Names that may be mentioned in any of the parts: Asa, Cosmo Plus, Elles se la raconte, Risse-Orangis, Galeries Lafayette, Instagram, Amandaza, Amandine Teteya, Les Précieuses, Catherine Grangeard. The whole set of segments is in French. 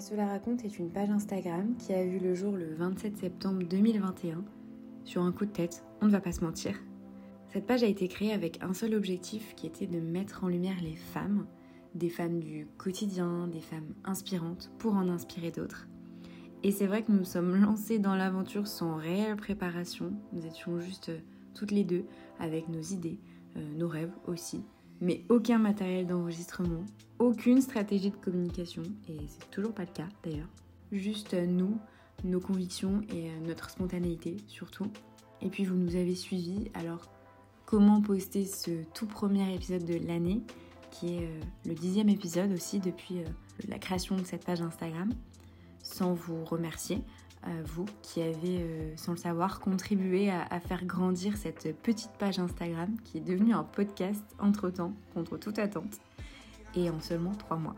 Elles se la raconte est une page Instagram qui a vu le jour le 27 septembre 2021, sur un coup de tête, on ne va pas se mentir. Cette page a été créée avec un seul objectif qui était de mettre en lumière les femmes, des femmes du quotidien, des femmes inspirantes pour en inspirer d'autres. Et c'est vrai que nous nous sommes lancés dans l'aventure sans réelle préparation, nous étions juste toutes les deux avec nos idées, nos rêves aussi, mais aucun matériel d'enregistrement, aucune stratégie de communication, et c'est toujours pas le cas d'ailleurs. Juste nous, nos convictions et notre spontanéité surtout. Et puis vous nous avez suivis, alors comment poster ce tout premier épisode de l'année, qui est le 10e épisode aussi depuis la création de cette page Instagram, sans vous remercier, vous qui avez, sans le savoir, contribué à faire grandir cette petite page Instagram qui est devenue un podcast entre-temps, contre toute attente, et en seulement 3 mois.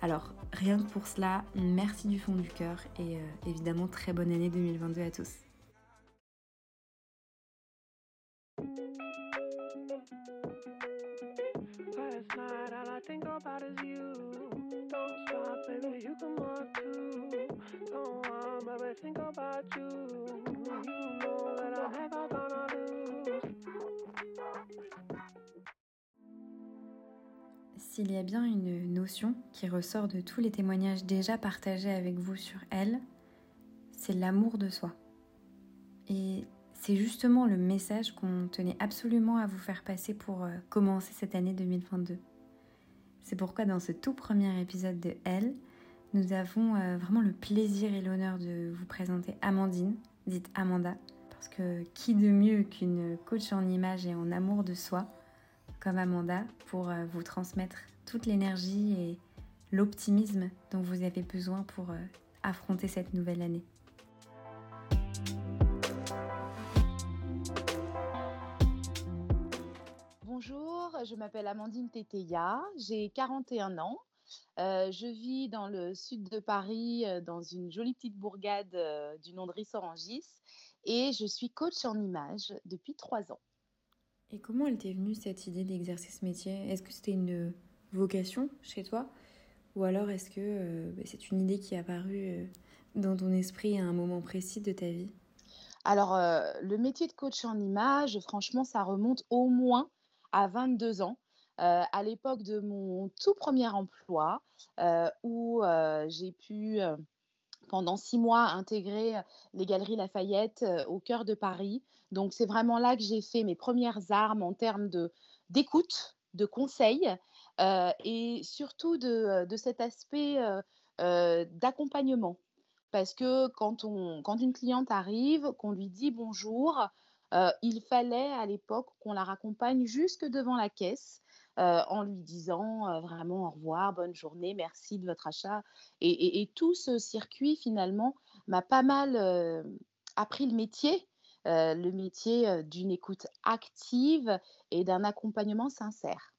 Alors, rien que pour cela, merci du fond du cœur et évidemment très bonne année 2022 à tous. S'il y a bien une notion qui ressort de tous les témoignages déjà partagés avec vous sur elle, c'est l'amour de soi. Et c'est justement le message qu'on tenait absolument à vous faire passer pour commencer cette année 2022. C'est pourquoi dans ce tout premier épisode de Elle, nous avons vraiment le plaisir et l'honneur de vous présenter Amandine, dite Amanda, parce que qui de mieux qu'une coach en image et en amour de soi, comme Amanda, pour vous transmettre toute l'énergie et l'optimisme dont vous avez besoin pour affronter cette nouvelle année. Bonjour, je m'appelle Amandine Teteya, j'ai 41 ans. Je vis dans le sud de Paris, dans une jolie petite bourgade du nom de Risse-Orangis, et je suis coach en images depuis 3 ans. Et comment elle t'est venue cette idée d'exercice métier? Est-ce que c'était une vocation chez toi? Ou alors est-ce que c'est une idée qui est apparue dans ton esprit à un moment précis de ta vie? Alors, le métier de coach en images, franchement, ça remonte au moins à 22 ans. À l'époque de mon tout premier emploi, où j'ai pu, pendant 6 mois, intégrer les Galeries Lafayette au cœur de Paris. Donc, c'est vraiment là que j'ai fait mes premières armes en termes d'écoute, de conseils et surtout de cet aspect d'accompagnement. Parce que quand une cliente arrive, qu'on lui dit « bonjour », il fallait à l'époque qu'on la raccompagne jusque devant la caisse, en lui disant vraiment au revoir, bonne journée, merci de votre achat. Et tout ce circuit, finalement, m'a pas mal appris le métier d'une écoute active et d'un accompagnement sincère.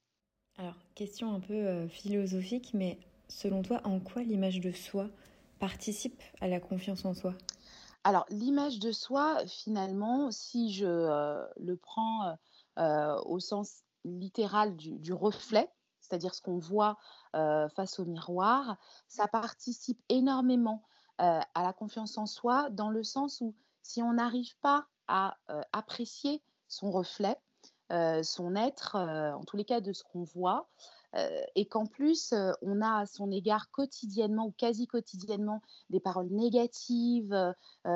Alors, question un peu philosophique, mais selon toi, en quoi l'image de soi participe à la confiance en soi ? Alors, l'image de soi, finalement, si je le prends au sens littéral du reflet, c'est-à-dire ce qu'on voit face au miroir, ça participe énormément à la confiance en soi, dans le sens où si on n'arrive pas à apprécier son reflet, son être, en tous les cas de ce qu'on voit, et qu'en plus on a à son égard quotidiennement ou quasi quotidiennement des paroles négatives,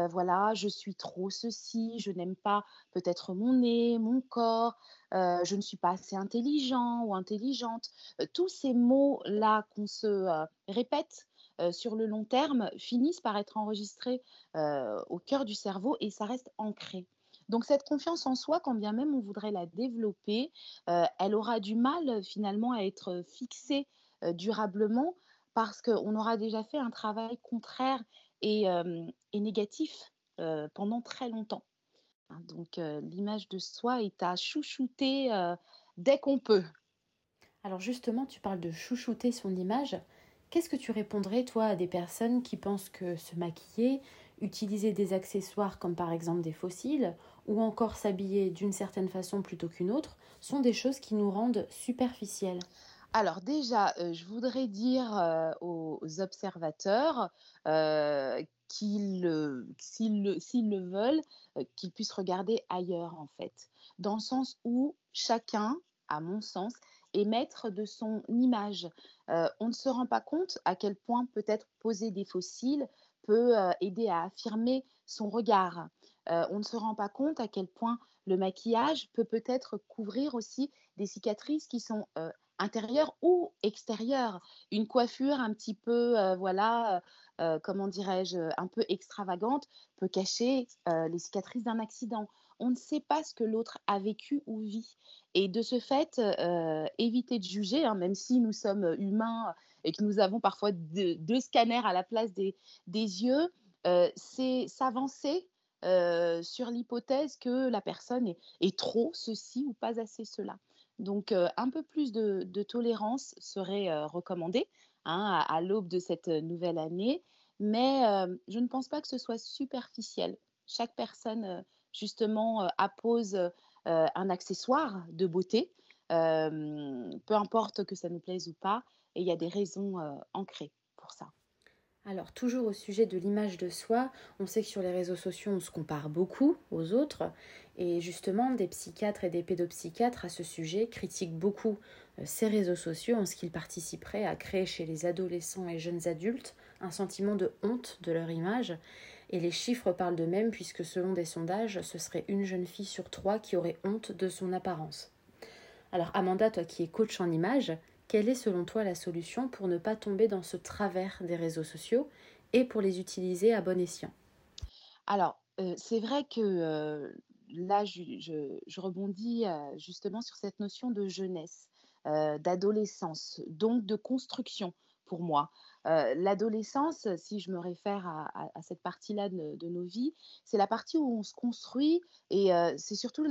voilà, je suis trop ceci, je n'aime pas peut-être mon nez, mon corps, je ne suis pas assez intelligent ou intelligente, tous ces mots-là qu'on se répète sur le long terme finissent par être enregistrés au cœur du cerveau et ça reste ancré. Donc, cette confiance en soi, quand bien même on voudrait la développer, elle aura du mal finalement à être fixée durablement parce qu'on aura déjà fait un travail contraire et négatif pendant très longtemps. Donc, l'image de soi est à chouchouter dès qu'on peut. Alors justement, tu parles de chouchouter son image. Qu'est-ce que tu répondrais, toi, à des personnes qui pensent que se maquiller, utiliser des accessoires comme par exemple des faux cils ou encore s'habiller d'une certaine façon plutôt qu'une autre sont des choses qui nous rendent superficielles? Alors déjà, je voudrais dire aux observateurs s'ils le veulent, qu'ils puissent regarder ailleurs en fait, dans le sens où chacun, à mon sens, est maître de son image. On ne se rend pas compte à quel point peut-être poser des fossiles peut aider à affirmer son regard. On ne se rend pas compte à quel point le maquillage peut peut-être couvrir aussi des cicatrices qui sont intérieures ou extérieures. Une coiffure un petit peu, comment dirais-je, un peu extravagante peut cacher les cicatrices d'un accident. On ne sait pas ce que l'autre a vécu ou vit. Et de ce fait, éviter de juger, hein, même si nous sommes humains et que nous avons parfois deux scanners à la place des yeux, c'est s'avancer sur l'hypothèse que la personne est trop ceci ou pas assez cela. Donc, un peu plus de tolérance serait recommandé hein, à l'aube de cette nouvelle année. Mais je ne pense pas que ce soit superficiel. Chaque personne... justement, appose un accessoire de beauté, peu importe que ça nous plaise ou pas, et il y a des raisons ancrées pour ça. Alors, toujours au sujet de l'image de soi, on sait que sur les réseaux sociaux, on se compare beaucoup aux autres, et justement, des psychiatres et des pédopsychiatres à ce sujet critiquent beaucoup ces réseaux sociaux en ce qu'ils participeraient à créer chez les adolescents et jeunes adultes un sentiment de honte de leur image. Et les chiffres parlent d'eux-mêmes puisque selon des sondages, ce serait une jeune fille sur 3 qui aurait honte de son apparence. Alors Amanda, toi qui es coach en images, quelle est selon toi la solution pour ne pas tomber dans ce travers des réseaux sociaux et pour les utiliser à bon escient? Alors, c'est vrai que là, je rebondis justement sur cette notion de jeunesse, d'adolescence, donc de construction pour moi. L'adolescence, si je me réfère à cette partie-là de nos vies, c'est la partie où on se construit et c'est surtout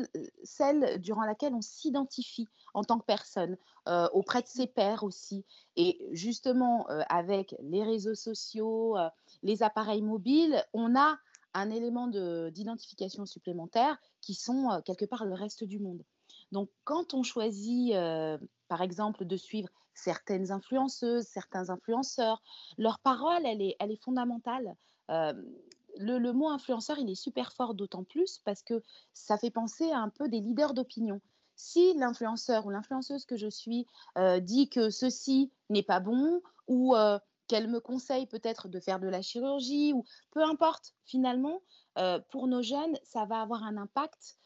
celle durant laquelle on s'identifie en tant que personne, auprès de ses pairs aussi. Et justement, avec les réseaux sociaux, les appareils mobiles, on a un élément d'identification supplémentaire qui sont quelque part le reste du monde. Donc, quand on choisit, par exemple, de suivre certaines influenceuses, certains influenceurs, leur parole, elle est fondamentale. Le mot influenceur, il est super fort, d'autant plus parce que ça fait penser à un peu des leaders d'opinion. Si l'influenceur ou l'influenceuse que je suis dit que ceci n'est pas bon ou qu'elle me conseille peut-être de faire de la chirurgie ou peu importe, finalement, pour nos jeunes, ça va avoir un impact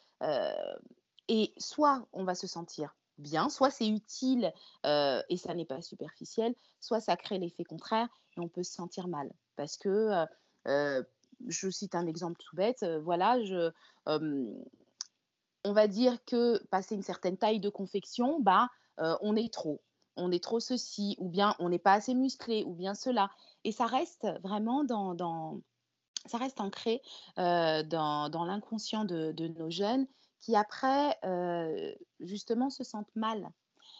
et soit on va se sentir bien, soit c'est utile et ça n'est pas superficiel, soit ça crée l'effet contraire et on peut se sentir mal. Parce que, je cite un exemple tout bête, on va dire que passer une certaine taille de confection, on est trop. On est trop ceci, ou bien on n'est pas assez musclé, ou bien cela. Et ça reste vraiment ça reste ancré dans l'inconscient de nos jeunes, qui après, justement, se sentent mal.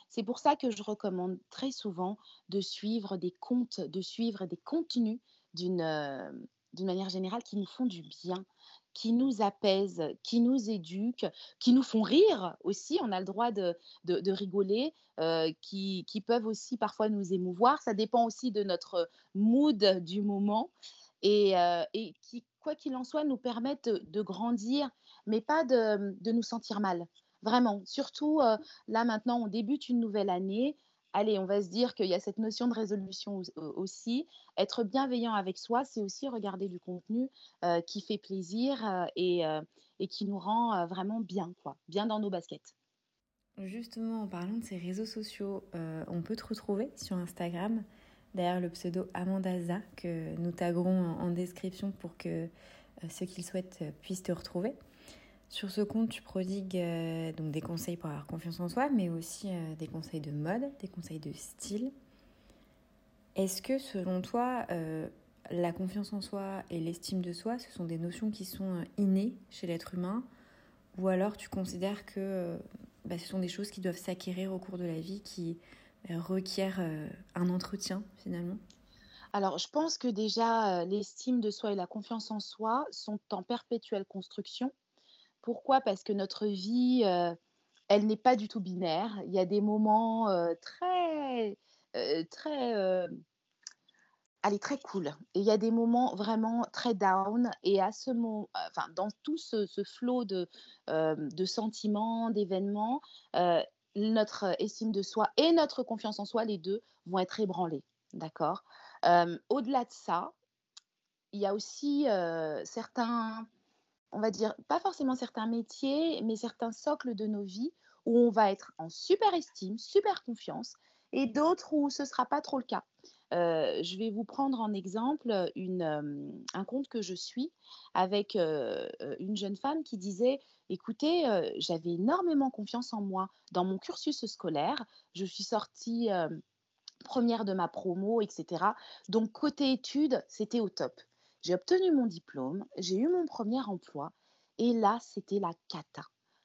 C'est pour ça que je recommande très souvent de suivre des comptes, de suivre des contenus d'une manière générale qui nous font du bien, qui nous apaisent, qui nous éduquent, qui nous font rire aussi. On a le droit de rigoler, qui peuvent aussi parfois nous émouvoir. Ça dépend aussi de notre mood du moment et qui, quoi qu'il en soit, nous permettent de grandir, mais pas de nous sentir mal, vraiment. Surtout, là maintenant, on débute une nouvelle année. Allez, on va se dire qu'il y a cette notion de résolution aussi. Être bienveillant avec soi, c'est aussi regarder du contenu qui fait plaisir et qui nous rend vraiment bien, quoi, bien dans nos baskets. Justement, en parlant de ces réseaux sociaux, on peut te retrouver sur Instagram, derrière le pseudo Amandaza, que nous taguerons en description pour que ceux qui le souhaitent puissent te retrouver. Sur ce compte, tu prodigues donc des conseils pour avoir confiance en soi, mais aussi des conseils de mode, des conseils de style. Est-ce que, selon toi, la confiance en soi et l'estime de soi, ce sont des notions qui sont innées chez l'être humain, ou alors tu considères que ce sont des choses qui doivent s'acquérir au cours de la vie, qui requièrent un entretien, finalement ? Alors, je pense que déjà, l'estime de soi et la confiance en soi sont en perpétuelle construction. Pourquoi ? Parce que notre vie, elle n'est pas du tout binaire. Il y a des moments très elle est très cool. Et il y a des moments vraiment très down. Et à ce moment, enfin, dans tout ce flot de sentiments, d'événements, notre estime de soi et notre confiance en soi, les deux, vont être ébranlées. D'accord. Au-delà de ça, il y a aussi certains, on va dire, pas forcément certains métiers, mais certains socles de nos vies où on va être en super estime, super confiance, et d'autres où ce ne sera pas trop le cas. Je vais vous prendre en exemple un compte que je suis avec une jeune femme qui disait « Écoutez, j'avais énormément confiance en moi dans mon cursus scolaire. Je suis sortie première de ma promo, etc. Donc, côté études, c'était au top. J'ai obtenu mon diplôme, j'ai eu mon premier emploi et là, c'était la cata.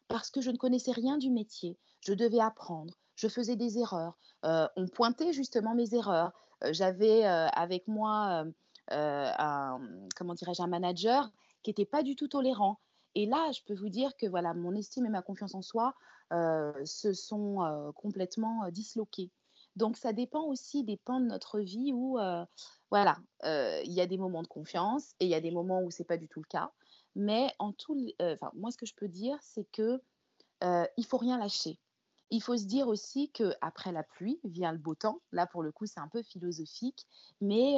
Parce que je ne connaissais rien du métier, je devais apprendre, je faisais des erreurs. On pointait justement mes erreurs. J'avais avec moi un manager qui n'était pas du tout tolérant. Et là, je peux vous dire que voilà, mon estime et ma confiance en soi se sont complètement disloquées. Donc, ça dépend aussi des pans de notre vie où il y a des moments de confiance et il y a des moments où ce n'est pas du tout le cas. Mais moi, ce que je peux dire, c'est qu'il ne faut rien lâcher. Il faut se dire aussi qu'après la pluie vient le beau temps. Là, pour le coup, c'est un peu philosophique, mais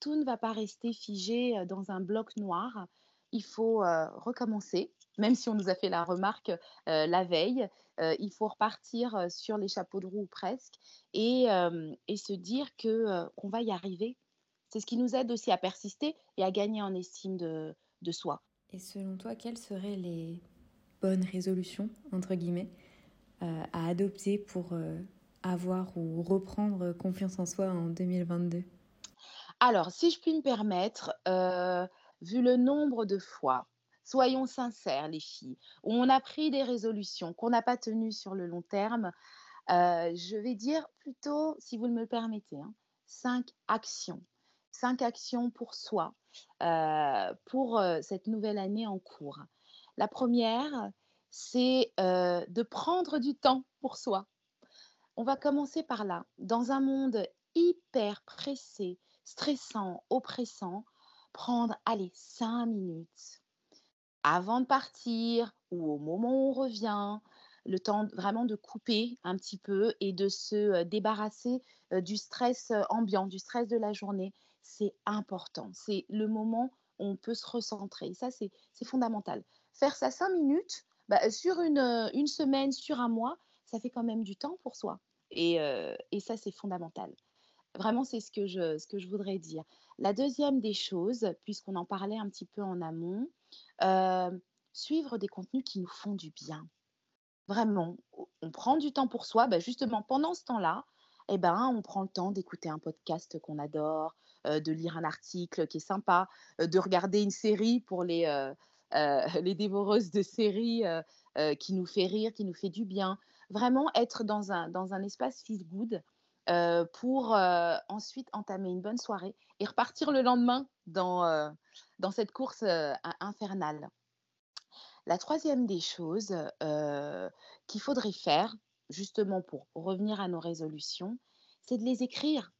tout ne va pas rester figé dans un bloc noir. Il faut recommencer, même si on nous a fait la remarque la veille. Il faut repartir sur les chapeaux de roue presque et se dire qu'on va y arriver. C'est ce qui nous aide aussi à persister et à gagner en estime de soi. Et selon toi, quelles seraient les bonnes résolutions, entre guillemets, à adopter pour avoir ou reprendre confiance en soi en 2022 ? Alors, si je puis me permettre, vu le nombre de fois, soyons sincères les filles, où on a pris des résolutions qu'on n'a pas tenues sur le long terme, je vais dire plutôt, si vous me le permettez, 5 actions. 5 actions pour soi, pour cette nouvelle année en cours. La première, c'est de prendre du temps pour soi. On va commencer par là. Dans un monde hyper pressé, stressant, oppressant, prendre, 5 minutes avant de partir ou au moment où on revient, le temps vraiment de couper un petit peu et de se débarrasser du stress ambiant, du stress de la journée. C'est important. C'est le moment où on peut se recentrer. Et ça, c'est fondamental. Faire ça 5 minutes, sur une semaine, sur un mois, ça fait quand même du temps pour soi. Et ça, c'est fondamental. Vraiment, c'est ce que je voudrais dire. La deuxième des choses, puisqu'on en parlait un petit peu en amont, suivre des contenus qui nous font du bien. Vraiment, on prend du temps pour soi. Justement, pendant ce temps-là, on prend le temps d'écouter un podcast qu'on adore, de lire un article qui est sympa, de regarder une série pour les dévoreuses de séries qui nous fait rire, qui nous fait du bien. Vraiment être dans un espace feel good pour ensuite entamer une bonne soirée et repartir le lendemain dans cette course infernale. La troisième des choses qu'il faudrait faire, justement pour revenir à nos résolutions, c'est de les écrire.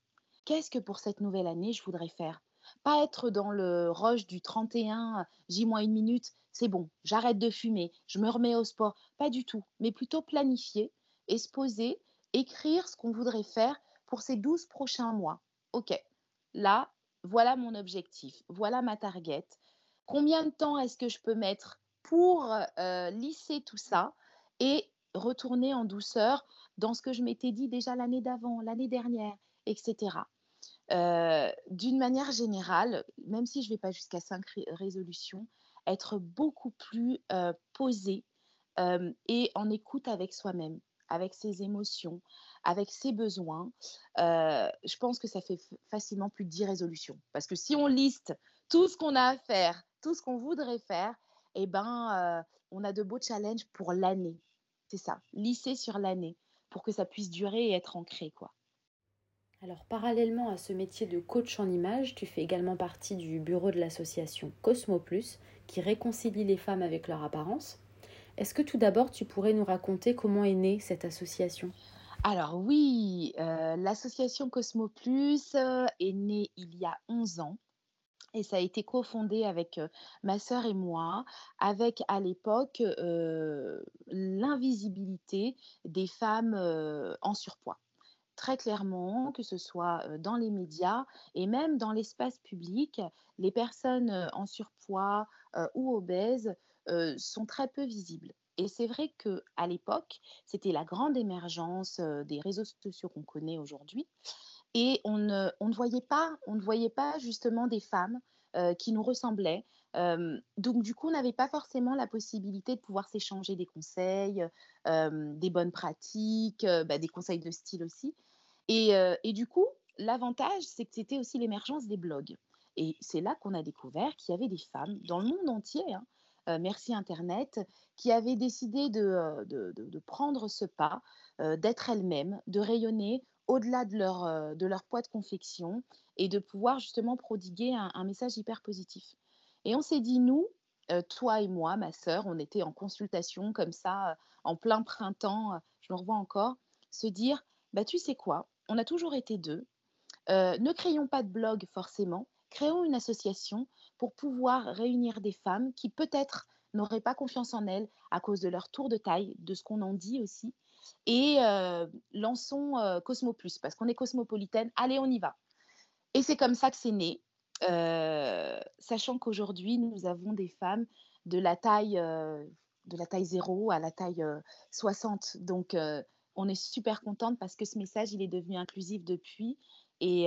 Qu'est-ce que pour cette nouvelle année, je voudrais faire ? Pas être dans le rush du 31, J-1 minute, c'est bon, j'arrête de fumer, je me remets au sport. Pas du tout, mais plutôt planifier et se poser, écrire ce qu'on voudrait faire pour ces 12 prochains mois. OK, là, voilà mon objectif, voilà ma target. Combien de temps est-ce que je peux mettre pour lisser tout ça et retourner en douceur dans ce que je m'étais dit déjà l'année d'avant, l'année dernière, etc. D'une manière générale, même si je ne vais pas jusqu'à 5 résolutions, être beaucoup plus posée et en écoute avec soi-même, avec ses émotions, avec ses besoins. Je pense que ça fait facilement plus de 10 résolutions. Parce que si on liste tout ce qu'on a à faire, tout ce qu'on voudrait faire, on a de beaux challenges pour l'année. C'est ça, lisser sur l'année pour que ça puisse durer et être ancré, quoi. Alors, parallèlement à ce métier de coach en images, tu fais également partie du bureau de l'association Cosmo Plus, qui réconcilie les femmes avec leur apparence. Est-ce que tout d'abord, tu pourrais nous raconter comment est née cette association ? Alors oui, l'association Cosmo Plus est née il y a 11 ans. Et ça a été cofondé avec ma sœur et moi, avec à l'époque l'invisibilité des femmes en surpoids. Très clairement, que ce soit dans les médias et même dans l'espace public, les personnes en surpoids ou obèses sont très peu visibles. Et c'est vrai qu'à l'époque, c'était la grande émergence des réseaux sociaux qu'on connaît aujourd'hui. Et on ne voyait pas justement des femmes qui nous ressemblaient. Donc, du coup, on n'avait pas forcément la possibilité de pouvoir s'échanger des conseils, des bonnes pratiques, des conseils de style aussi. Et du coup, l'avantage, c'est que c'était aussi l'émergence des blogs. Et c'est là qu'on a découvert qu'il y avait des femmes dans le monde entier, hein, merci Internet, qui avaient décidé de prendre ce pas, d'être elles-mêmes, de rayonner au-delà de leur poids de confection et de pouvoir justement prodiguer un message hyper positif. Et on s'est dit, nous, toi et moi, ma sœur, on était en consultation comme ça, en plein printemps, je me revois encore, se dire, tu sais quoi, on a toujours été deux, ne créons pas de blog forcément, créons une association pour pouvoir réunir des femmes qui peut-être n'auraient pas confiance en elles à cause de leur tour de taille, de ce qu'on en dit aussi, et lançons Cosmo Plus, parce qu'on est cosmopolitaine, allez on y va. Et c'est comme ça que c'est né, sachant qu'aujourd'hui nous avons des femmes de la taille 0 à la taille 60, donc on est super contente parce que ce message il est devenu inclusif depuis, et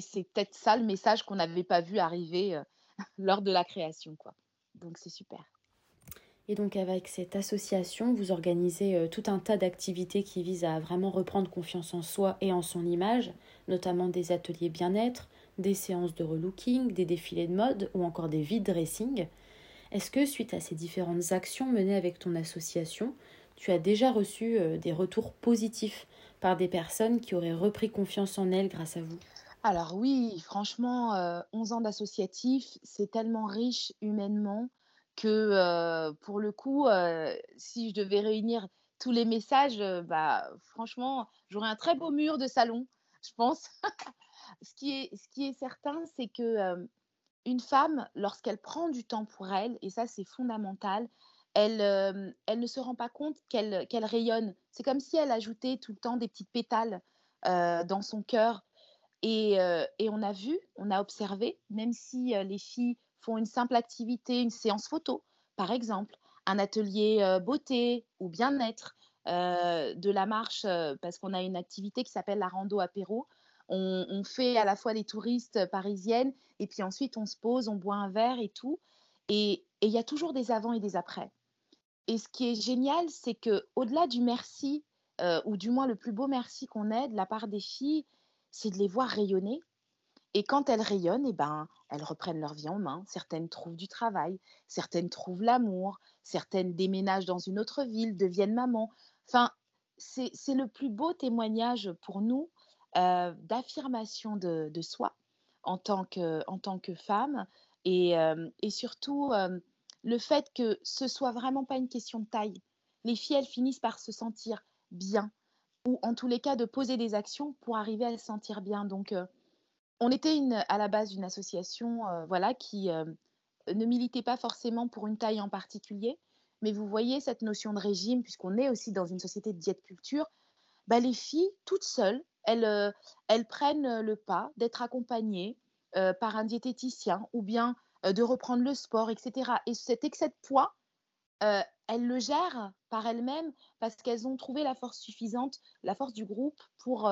c'est peut-être ça le message qu'on n'avait pas vu arriver lors de la création, quoi. Donc c'est super. Et donc avec cette association, vous organisez tout un tas d'activités qui visent à vraiment reprendre confiance en soi et en son image, notamment des ateliers bien-être, des séances de relooking, des défilés de mode ou encore des vide dressing. Est-ce que suite à ces différentes actions menées avec ton association, tu as déjà reçu des retours positifs par des personnes qui auraient repris confiance en elles grâce à vous ? Alors oui, franchement, 11 ans d'associatif, c'est tellement riche humainement que pour le coup, si je devais réunir tous les messages, franchement, j'aurais un très beau mur de salon, je pense. Ce qui est certain, c'est que une femme, lorsqu'elle prend du temps pour elle, et ça c'est fondamental, elle ne se rend pas compte qu'elle rayonne. C'est comme si elle ajoutait tout le temps des petites pétales dans son cœur. Et on a observé, même si les filles font une simple activité, une séance photo, par exemple, un atelier beauté ou bien-être, de la marche, parce qu'on a une activité qui s'appelle la rando apéro. On fait à la fois des touristes parisiennes et puis ensuite on se pose, on boit un verre et tout. Et il y a toujours des avant et des après. Et ce qui est génial, c'est qu'au-delà du merci, ou du moins le plus beau merci qu'on ait de la part des filles, c'est de les voir rayonner. Et quand elles rayonnent, elles reprennent leur vie en main. Certaines trouvent du travail, certaines trouvent l'amour, certaines déménagent dans une autre ville, deviennent maman. Enfin, c'est le plus beau témoignage pour nous d'affirmation de soi en tant que femme. Et surtout, le fait que ce soit vraiment pas une question de taille. Les filles, elles finissent par se sentir bien, ou en tous les cas de poser des actions pour arriver à se sentir bien. Donc, on était à la base une association qui ne militait pas forcément pour une taille en particulier, mais vous voyez cette notion de régime, puisqu'on est aussi dans une société de diète culture, les filles, toutes seules, elles prennent le pas d'être accompagnées par un diététicien ou bien de reprendre le sport, etc. Et cet excès de poids, elles le gèrent par elles-mêmes parce qu'elles ont trouvé la force suffisante, la force du groupe pour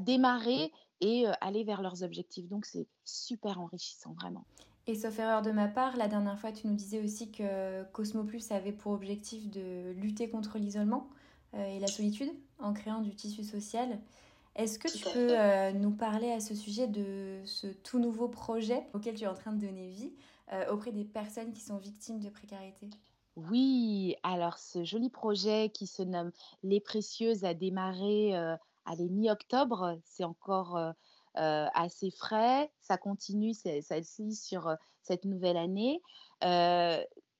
démarrer et aller vers leurs objectifs. Donc, c'est super enrichissant, vraiment. Et sauf erreur de ma part, la dernière fois, tu nous disais aussi que Cosmo Plus avait pour objectif de lutter contre l'isolement et la solitude en créant du tissu social. Est-ce que tu peux nous parler à ce sujet de ce tout nouveau projet auquel tu es en train de donner vie auprès des personnes qui sont victimes de précarité ? Oui, alors ce joli projet qui se nomme Les Précieuses a démarré mi-octobre, c'est encore assez frais, ça continue celle-ci sur cette nouvelle année.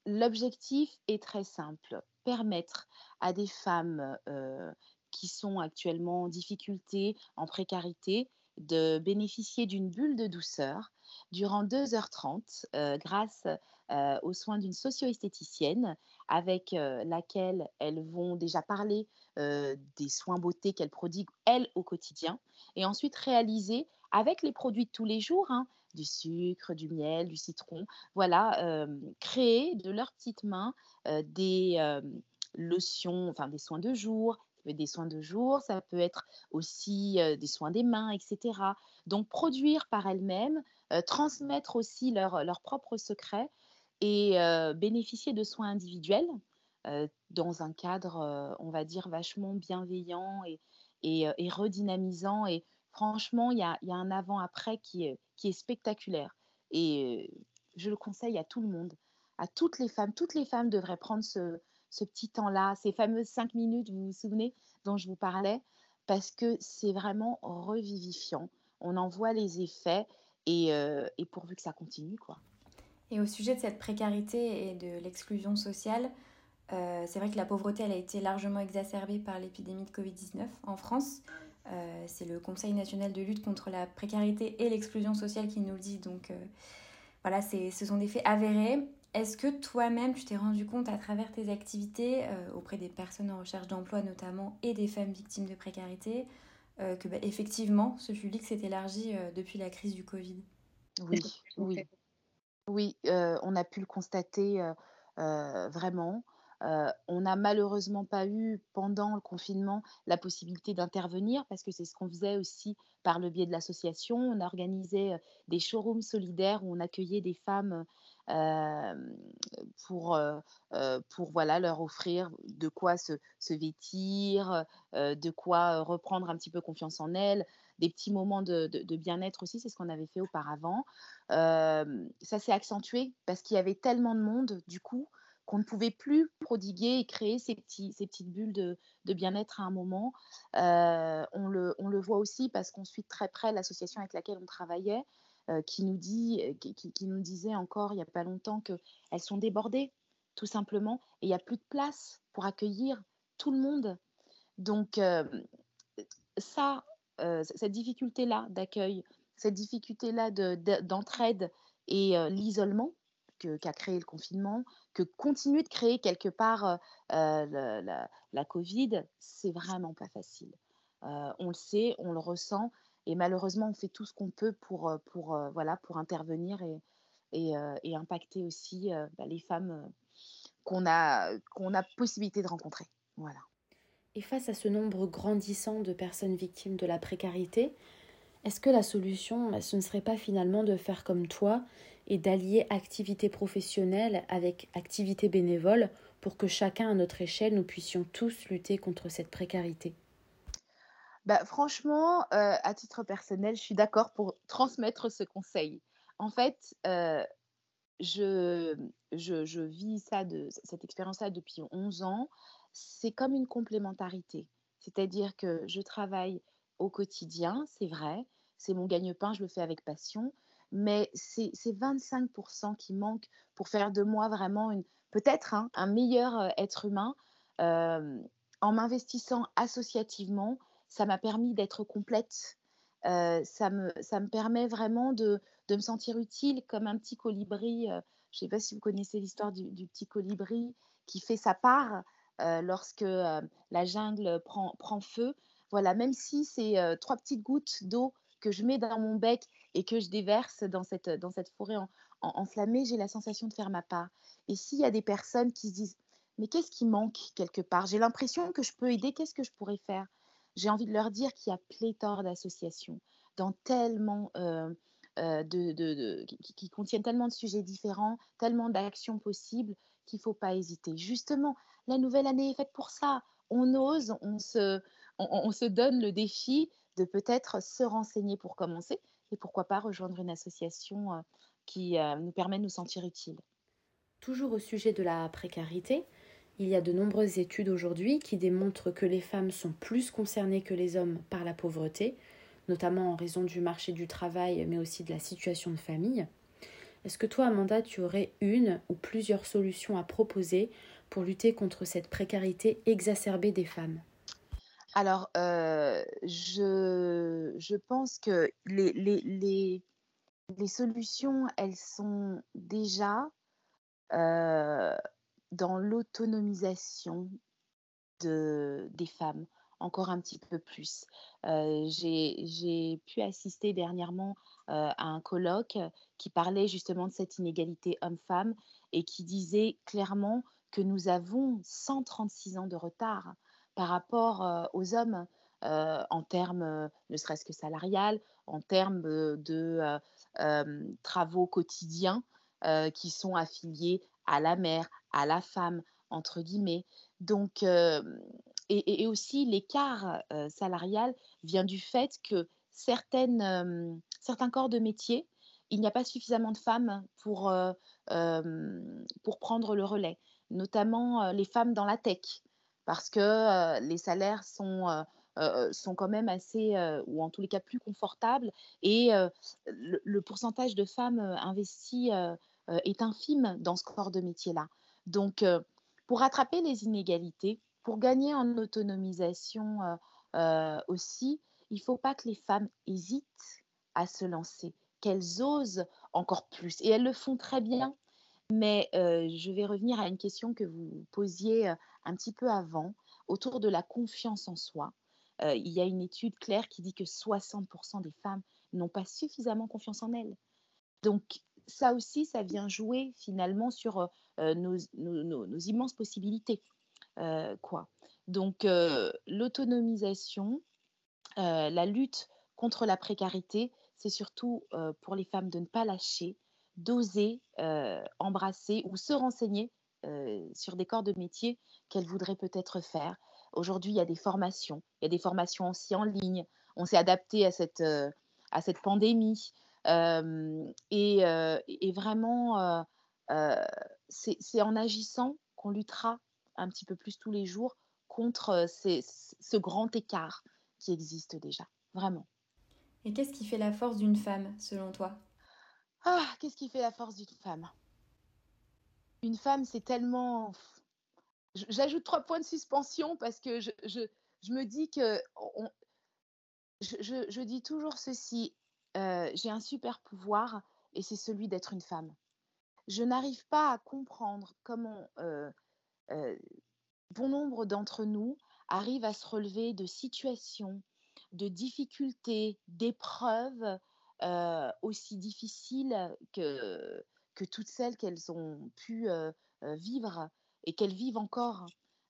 L'objectif est très simple, permettre à des femmes qui sont actuellement en difficulté, en précarité, de bénéficier d'une bulle de douceur durant 2h30 grâce aux soins d'une socio-esthéticienne avec laquelle elles vont déjà parler des soins beauté qu'elles prodiguent, elles, au quotidien, et ensuite réaliser avec les produits de tous les jours, hein, du sucre, du miel, du citron, voilà, créer de leurs petites mains des lotions, enfin des soins de jour. Des soins de jour, ça peut être aussi des soins des mains, etc. Donc, produire par elles-mêmes, transmettre aussi leur propre secret et bénéficier de soins individuels dans un cadre, on va dire, vachement bienveillant et redynamisant. Et franchement, il y a un avant-après qui est spectaculaire. Et je le conseille à tout le monde, à toutes les femmes. Toutes les femmes devraient prendre ce petit temps-là, ces fameuses 5 minutes, vous vous souvenez, dont je vous parlais, parce que c'est vraiment revivifiant. On en voit les effets et pourvu que ça continue, quoi. Et au sujet de cette précarité et de l'exclusion sociale, c'est vrai que la pauvreté, elle a été largement exacerbée par l'épidémie de Covid-19 en France. C'est le Conseil national de lutte contre la précarité et l'exclusion sociale qui nous le dit. Donc voilà, ce sont des faits avérés. Est-ce que toi-même, tu t'es rendu compte à travers tes activités auprès des personnes en recherche d'emploi notamment et des femmes victimes de précarité que effectivement, ce public s'est élargi depuis la crise du Covid? Oui. On a pu le constater vraiment. On n'a malheureusement pas eu pendant le confinement la possibilité d'intervenir parce que c'est ce qu'on faisait aussi par le biais de l'association. On organisait des showrooms solidaires où on accueillait des femmes pour voilà, leur offrir de quoi se vêtir, de quoi reprendre un petit peu confiance en elles, des petits moments de bien-être aussi, c'est ce qu'on avait fait auparavant. Ça s'est accentué parce qu'il y avait tellement de monde du coup qu'on ne pouvait plus prodiguer et créer ces petites bulles de bien-être à un moment. On le voit aussi parce qu'on suit très près l'association avec laquelle on travaillait, qui nous disait encore il n'y a pas longtemps qu'elles sont débordées, tout simplement, et il n'y a plus de place pour accueillir tout le monde. Donc, cette difficulté-là d'accueil, cette difficulté-là d'entraide et l'isolement, qu'a créé le confinement, que continue de créer quelque part la Covid, c'est vraiment pas facile. On le sait, on le ressent et malheureusement, on fait tout ce qu'on peut pour intervenir et impacter aussi les femmes qu'on a possibilité de rencontrer. Voilà. Et face à ce nombre grandissant de personnes victimes de la précarité, est-ce que la solution, ce ne serait pas finalement de faire comme toi et d'allier activité professionnelle avec activité bénévole pour que chacun à notre échelle, nous puissions tous lutter contre cette précarité? Franchement, à titre personnel, je suis d'accord pour transmettre ce conseil. En fait, je vis cette expérience-là depuis 11 ans. C'est comme une complémentarité. C'est-à-dire que je travaille au quotidien, c'est vrai, c'est mon gagne-pain, je le fais avec passion, mais c'est 25% qui manquent pour faire de moi vraiment un meilleur être humain. En m'investissant associativement, ça m'a permis d'être complète. Ça me permet vraiment de me sentir utile comme un petit colibri. Je ne sais pas si vous connaissez l'histoire du petit colibri qui fait sa part lorsque la jungle prend feu. Voilà, même si c'est 3 petites gouttes d'eau que je mets dans mon bec et que je déverse dans cette forêt enflammée, j'ai la sensation de faire ma part. Et s'il y a des personnes qui se disent « Mais qu'est-ce qui manque quelque part ? J'ai l'impression que je peux aider, qu'est-ce que je pourrais faire ?» J'ai envie de leur dire qu'il y a pléthore d'associations dans tellement, qui contiennent tellement de sujets différents, tellement d'actions possibles qu'il ne faut pas hésiter. Justement, la nouvelle année est faite pour ça. On ose, on se donne le défi de peut-être se renseigner pour commencer et pourquoi pas rejoindre une association qui nous permet de nous sentir utiles. Toujours au sujet de la précarité, il y a de nombreuses études aujourd'hui qui démontrent que les femmes sont plus concernées que les hommes par la pauvreté, notamment en raison du marché du travail, mais aussi de la situation de famille. Est-ce que toi, Amanda, tu aurais une ou plusieurs solutions à proposer pour lutter contre cette précarité exacerbée des femmes ? Alors, je pense que les solutions, elles sont déjà dans l'autonomisation des femmes, encore un petit peu plus. J'ai pu assister dernièrement à un colloque qui parlait justement de cette inégalité homme-femme et qui disait clairement que nous avons 136 ans de retard par rapport aux hommes en termes, ne serait-ce que salarial, en termes de travaux quotidiens qui sont affiliés à la mère, à la femme, entre guillemets. Donc, et aussi, l'écart salarial vient du fait que certains corps de métier, il n'y a pas suffisamment de femmes pour prendre le relais, notamment les femmes dans la tech, parce que les salaires sont quand même assez, ou en tous les cas plus confortables, et le pourcentage de femmes investies est infime dans ce corps de métier-là. Donc, pour rattraper les inégalités, pour gagner en autonomisation aussi, il ne faut pas que les femmes hésitent à se lancer, qu'elles osent encore plus. Et elles le font très bien. Mais je vais revenir à une question que vous posiez un petit peu avant, autour de la confiance en soi. Il y a une étude claire qui dit que 60% des femmes n'ont pas suffisamment confiance en elles. Donc, ça aussi, ça vient jouer finalement sur nos immenses possibilités. Donc, l'autonomisation, la lutte contre la précarité, c'est surtout pour les femmes de ne pas lâcher, d'oser embrasser ou se renseigner sur des corps de métier qu'elles voudraient peut-être faire. Aujourd'hui, il y a des formations. Il y a des formations aussi en ligne. On s'est adapté à cette pandémie. Et vraiment, c'est en agissant qu'on luttera un petit peu plus tous les jours contre ce grand écart qui existe déjà, vraiment. Et qu'est-ce qui fait la force d'une femme, selon toi ? Ah, qu'est-ce qui fait la force d'une femme ? Une femme, c'est tellement... J'ajoute 3 points de suspension parce que je me dis que... Je dis toujours ceci, j'ai un super pouvoir et c'est celui d'être une femme. Je n'arrive pas à comprendre comment bon nombre d'entre nous arrivent à se relever de situations, de difficultés, d'épreuves aussi difficiles que toutes celles qu'elles ont pu vivre et qu'elles vivent encore.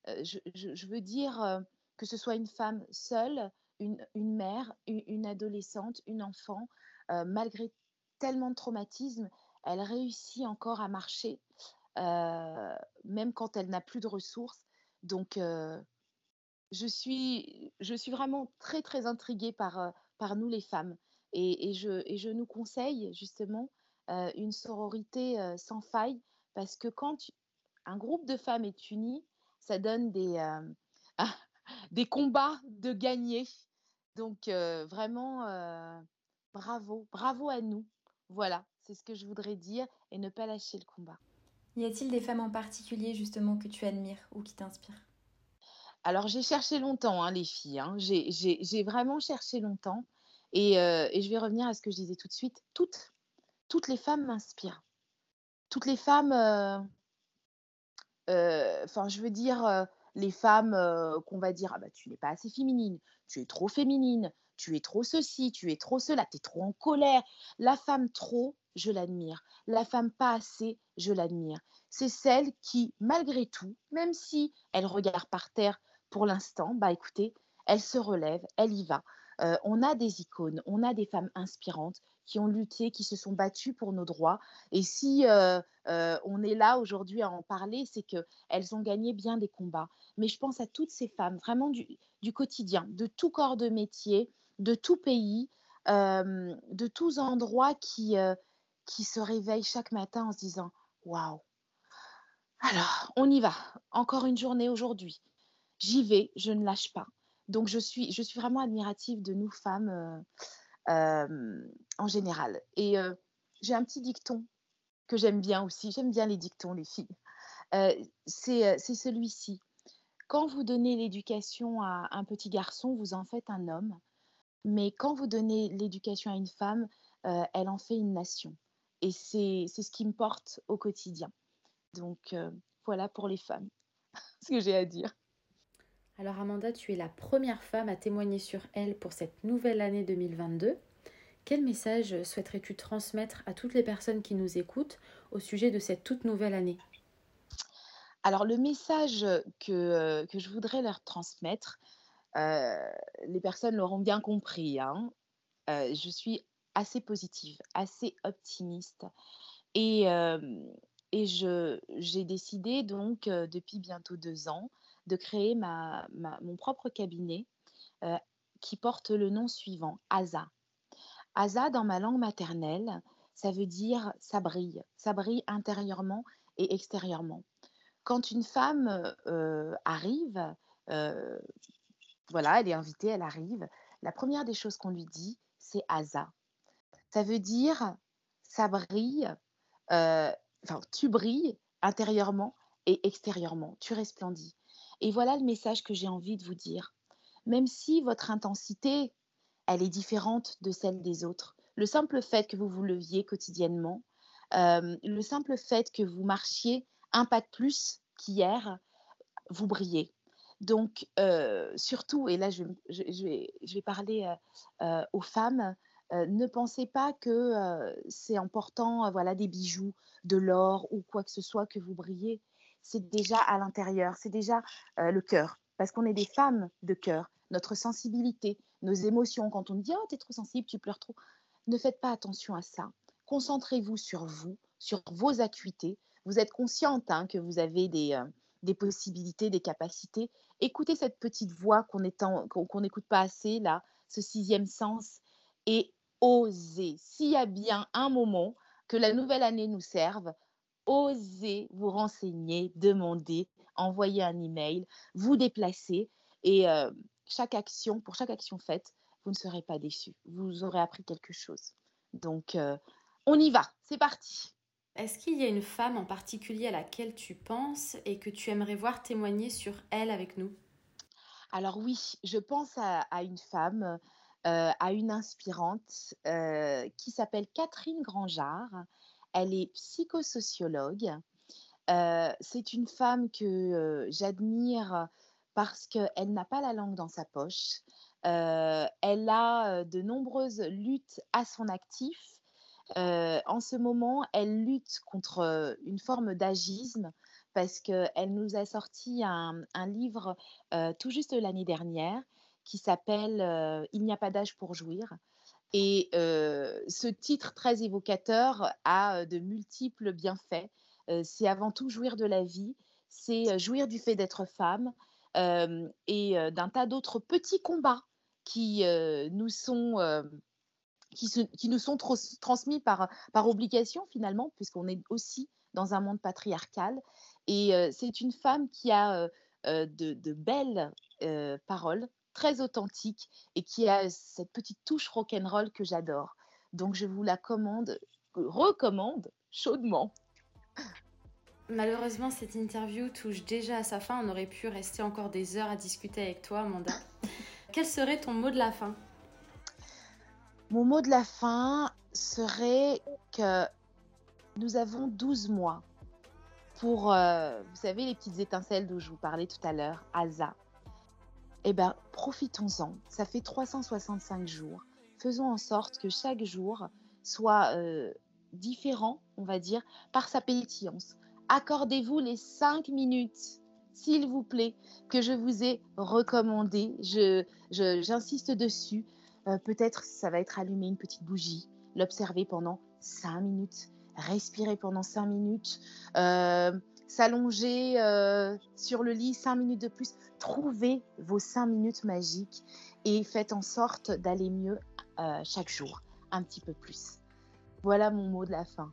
Je veux dire que ce soit une femme seule, une mère, une adolescente, une enfant, malgré tellement de traumatismes, elle réussit encore à marcher, même quand elle n'a plus de ressources. Donc, je suis vraiment très, très intriguée par nous les femmes. Et je nous conseille justement une sororité sans faille, parce que quand un groupe de femmes est uni, ça donne des combats de gagnés. Donc vraiment, bravo à nous. Voilà, c'est ce que je voudrais dire, et ne pas lâcher le combat. Y a-t-il des femmes en particulier justement que tu admires ou qui t'inspirent ? Alors j'ai cherché longtemps les filles, j'ai vraiment cherché longtemps. Et je vais revenir à ce que je disais tout de suite. Toutes les femmes m'inspirent. Toutes les femmes, je veux dire, les femmes qu'on va dire, ah bah, tu n'es pas assez féminine, tu es trop féminine, tu es trop ceci, tu es trop cela, tu es trop en colère. La femme trop, je l'admire. La femme pas assez, je l'admire. C'est celle qui, malgré tout, même si elle regarde par terre pour l'instant, bah écoutez, elle se relève, elle y va. On a des icônes, on a des femmes inspirantes qui ont lutté, qui se sont battues pour nos droits. Et si on est là aujourd'hui à en parler, c'est qu'elles ont gagné bien des combats. Mais je pense à toutes ces femmes, vraiment du quotidien, de tout corps de métier, de tout pays, de tous endroits qui se réveillent chaque matin en se disant « Waouh ! Alors, on y va. Encore une journée aujourd'hui. J'y vais, je ne lâche pas. » Donc, je suis vraiment admirative de nous femmes en général. Et j'ai un petit dicton que j'aime bien aussi. J'aime bien les dictons, les filles. C'est celui-ci. Quand vous donnez l'éducation à un petit garçon, vous en faites un homme. Mais quand vous donnez l'éducation à une femme, elle en fait une nation. Et c'est ce qui me porte au quotidien. Donc voilà pour les femmes, ce que j'ai à dire. Alors Amanda, tu es la première femme à témoigner sur Elle pour cette nouvelle année 2022. Quel message souhaiterais-tu transmettre à toutes les personnes qui nous écoutent au sujet de cette toute nouvelle année ? Alors le message que je voudrais leur transmettre, les personnes l'auront bien compris, hein. Je suis assez positive, assez optimiste et j'ai décidé donc depuis bientôt 2 ans de créer mon propre cabinet qui porte le nom suivant, Asa. Asa, dans ma langue maternelle, ça veut dire ça brille intérieurement et extérieurement. Quand une femme arrive, voilà, elle est invitée, elle arrive, la première des choses qu'on lui dit, c'est Asa. Ça veut dire ça brille, enfin, tu brilles intérieurement et extérieurement, tu resplendis. Et voilà le message que j'ai envie de vous dire. Même si votre intensité, elle est différente de celle des autres, le simple fait que vous vous leviez quotidiennement, le simple fait que vous marchiez un pas de plus qu'hier, vous brillez. Donc, surtout, et là, je vais parler aux femmes, ne pensez pas que c'est en portant voilà, des bijoux, de l'or ou quoi que ce soit que vous brillez. C'est déjà à l'intérieur, c'est déjà le cœur. Parce qu'on est des femmes de cœur. Notre sensibilité, nos émotions, quand on dit « Oh, t'es trop sensible, tu pleures trop », ne faites pas attention à ça. Concentrez-vous sur vous, sur vos acuités. Vous êtes consciente hein, que vous avez des possibilités, des capacités. Écoutez cette petite voix qu'on n'écoute pas assez, là, ce 6e sens, et osez. S'il y a bien un moment que la nouvelle année nous serve, osez vous renseigner, demander, envoyer un email, vous déplacer et pour chaque action faite, vous ne serez pas déçus. Vous aurez appris quelque chose. Donc, on y va, c'est parti. Est-ce qu'il y a une femme en particulier à laquelle tu penses et que tu aimerais voir témoigner sur Elle avec nous ? Alors oui, je pense à une femme, à une inspirante qui s'appelle Catherine Grangeard. Elle est psychosociologue. C'est une femme que j'admire parce qu'elle n'a pas la langue dans sa poche. Elle a de nombreuses luttes à son actif. En ce moment, elle lutte contre une forme d'agisme parce qu'elle nous a sorti un livre tout juste l'année dernière qui s'appelle « Il n'y a pas d'âge pour jouir ». Et ce titre très évocateur a de multiples bienfaits. C'est avant tout jouir de la vie, c'est jouir du fait d'être femme et d'un tas d'autres petits combats qui nous sont transmis par obligation finalement, puisqu'on est aussi dans un monde patriarcal. Et c'est une femme qui a de belles paroles, très authentique et qui a cette petite touche rock'n'roll que j'adore. Donc je vous la recommande chaudement. Malheureusement, cette interview touche déjà à sa fin. On aurait pu rester encore des heures à discuter avec toi, Amanda. Quel serait ton mot de la fin ? Mon mot de la fin serait que nous avons 12 mois pour, vous savez, les petites étincelles dont je vous parlais tout à l'heure, Asa. Eh bien, profitons-en, ça fait 365 jours. Faisons en sorte que chaque jour soit différent, on va dire, par sa pétillance. Accordez-vous les 5 minutes, s'il vous plaît, que je vous ai recommandées. J'insiste dessus. Peut-être ça va être allumer une petite bougie, l'observer pendant 5 minutes, respirer pendant 5 minutes, s'allonger sur le lit 5 minutes de plus. Trouvez vos 5 minutes magiques et faites en sorte d'aller mieux chaque jour, un petit peu plus. Voilà mon mot de la fin.